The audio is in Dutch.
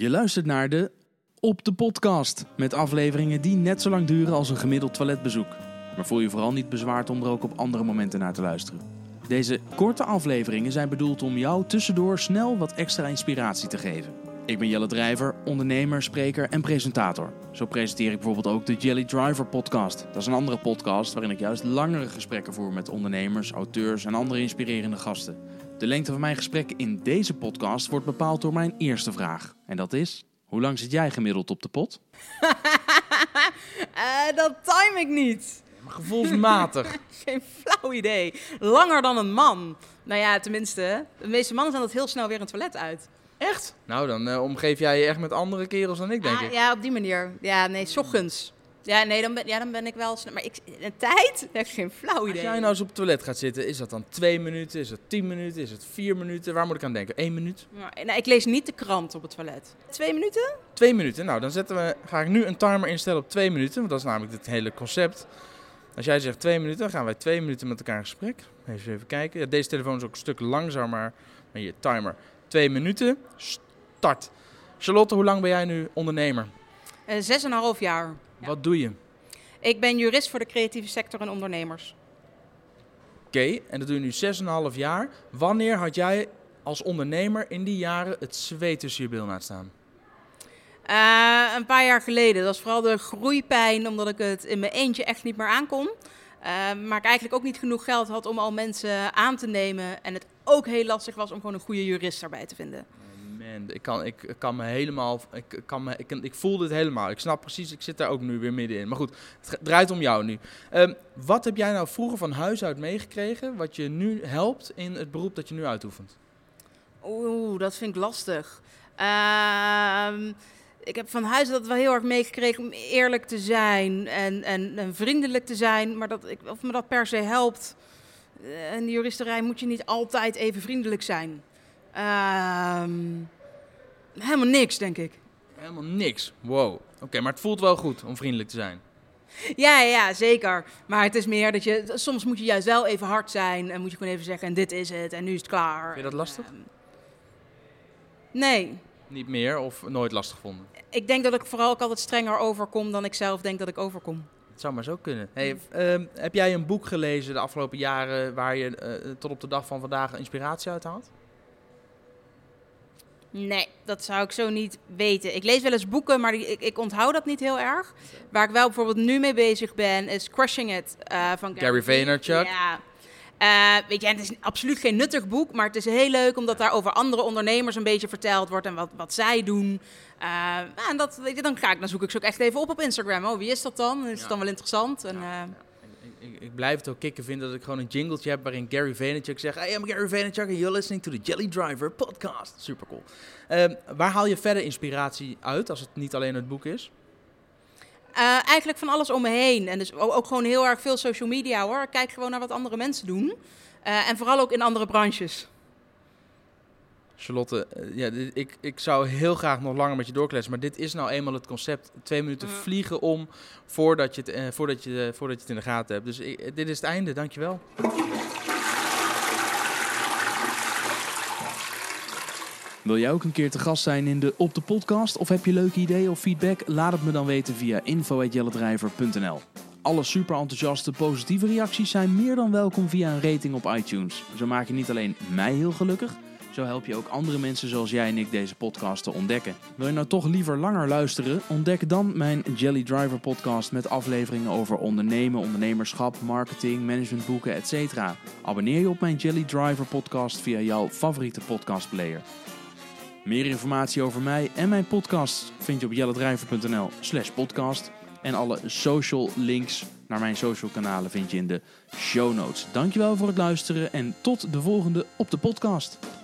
Je luistert naar de Op de Podcast, met afleveringen die net zo lang duren als een gemiddeld toiletbezoek. Maar voel je vooral niet bezwaard om er ook op andere momenten naar te luisteren. Deze korte afleveringen zijn bedoeld om jou tussendoor snel wat extra inspiratie te geven. Ik ben Jelle Drijver, ondernemer, spreker en presentator. Zo presenteer ik bijvoorbeeld ook de Jelle Drijver podcast. Dat is een andere podcast waarin ik juist langere gesprekken voer met ondernemers, auteurs en andere inspirerende gasten. De lengte van mijn gesprekken in deze podcast wordt bepaald door mijn eerste vraag. En dat is, hoe lang zit jij gemiddeld op de pot? Dat time ik niet. Gevoelsmatig. Geen flauw idee. Langer dan een man. Nou ja, tenminste, de meeste mannen zijn dat heel snel weer een toilet uit. Echt? Nou, dan omgeef jij je echt met andere kerels dan ik, denk ik. Ja, op die manier. Ja, nee, 's ochtends. Ja, nee, dan ben ik wel... Maar de tijd? Heb ik geen flauw idee. Als jij nou eens op het toilet gaat zitten, is dat dan 2 minuten? Is dat 10 minuten? Is dat 4 minuten? Waar moet ik aan denken? 1 minuut? Nou, ik lees niet de krant op het toilet. 2 minuten? 2 minuten. Nou, dan ga ik nu een timer instellen op 2 minuten. Want dat is namelijk het hele concept. Als jij zegt 2 minuten, dan gaan wij 2 minuten met elkaar in gesprek. Even kijken. Ja, deze telefoon is ook een stuk langzamer. Maar je timer... 2 minuten, start. Charlotte, hoe lang ben jij nu ondernemer? 6,5 jaar. Ja. Wat doe je? Ik ben jurist voor de creatieve sector en ondernemers. Oké, en dat doe je nu 6,5 jaar. Wanneer had jij als ondernemer in die jaren het zweet tussen je bilnaad staan? Een paar jaar geleden. Dat was vooral de groeipijn, omdat ik het in mijn eentje echt niet meer aankon. Maar ik eigenlijk ook niet genoeg geld had om al mensen aan te nemen. En het ook heel lastig was om gewoon een goede jurist daarbij te vinden. Oh man, ik voelde het helemaal. Ik snap precies, ik zit daar ook nu weer middenin. Maar goed, het draait om jou nu. Wat heb jij nou vroeger van huis uit meegekregen wat je nu helpt in het beroep dat je nu uitoefent? Oeh, dat vind ik lastig. Ik heb van huis dat wel heel erg meegekregen om eerlijk te zijn en vriendelijk te zijn. Maar of me dat per se helpt. In de juristerij moet je niet altijd even vriendelijk zijn. Helemaal niks, denk ik. Helemaal niks? Wow. Oké, maar het voelt wel goed om vriendelijk te zijn. Ja, zeker. Maar het is meer dat je... Soms moet je juist wel even hard zijn. En moet je gewoon even zeggen, en dit is het, en nu is het klaar. Vind je dat lastig? Nee. Niet meer of nooit lastig gevonden? Ik denk dat ik vooral ook altijd strenger overkom dan ik zelf denk dat ik overkom. Het zou maar zo kunnen. Hey, heb jij een boek gelezen de afgelopen jaren waar je tot op de dag van vandaag inspiratie uit haalt? Nee, dat zou ik zo niet weten. Ik lees wel eens boeken, maar ik onthoud dat niet heel erg. Waar ik wel bijvoorbeeld nu mee bezig ben, is Crushing It van Gary Vaynerchuk. Ja. Weet je, het is absoluut geen nuttig boek, maar het is heel leuk omdat daar over andere ondernemers een beetje verteld wordt en wat zij doen. En dat, weet je, dan zoek ik ze ook echt even op Instagram. Oh, wie is dat dan? Is het dan wel interessant? En, Ik blijf het ook kicken vinden dat ik gewoon een jingletje heb waarin Gary Vaynerchuk zegt: "Hey, I'm Gary Vaynerchuk and you're listening to the Jelle Drijver podcast." Super cool. Waar haal je verder inspiratie uit als het niet alleen het boek is? Eigenlijk van alles om me heen. En dus ook gewoon heel erg veel social media, hoor. Ik kijk gewoon naar wat andere mensen doen. En vooral ook in andere branches. Charlotte, ik zou heel graag nog langer met je doorkletsen. Maar dit is nou eenmaal het concept. 2 minuten vliegen om voordat je het in de gaten hebt. Dus dit is het einde. Dankjewel. Wil jij ook een keer te gast zijn in de Op de Podcast? Of heb je leuke ideeën of feedback? Laat het me dan weten via info@jelledrijver.nl. Alle super enthousiaste positieve reacties zijn meer dan welkom via een rating op iTunes. Zo maak je niet alleen mij heel gelukkig, zo help je ook andere mensen zoals jij en ik deze podcast te ontdekken. Wil je nou toch liever langer luisteren? Ontdek dan mijn Jelle Drijver podcast met afleveringen over ondernemen, ondernemerschap, marketing, managementboeken, etc. Abonneer je op mijn Jelle Drijver podcast via jouw favoriete podcastplayer. Meer informatie over mij en mijn podcast vind je op jelledrijver.nl/podcast. En alle social links naar mijn social kanalen vind je in de show notes. Dankjewel voor het luisteren en tot de volgende Op de Podcast.